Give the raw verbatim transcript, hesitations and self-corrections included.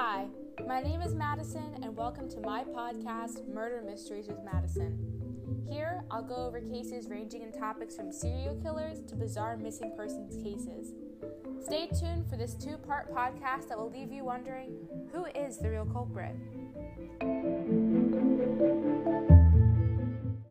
Hi, my name is Madison, and welcome to my podcast, Murder Mysteries with Madison. Here, I'll go over cases ranging in topics from serial killers to bizarre missing persons cases. Stay tuned for this two-part podcast that will leave you wondering, who is the real culprit?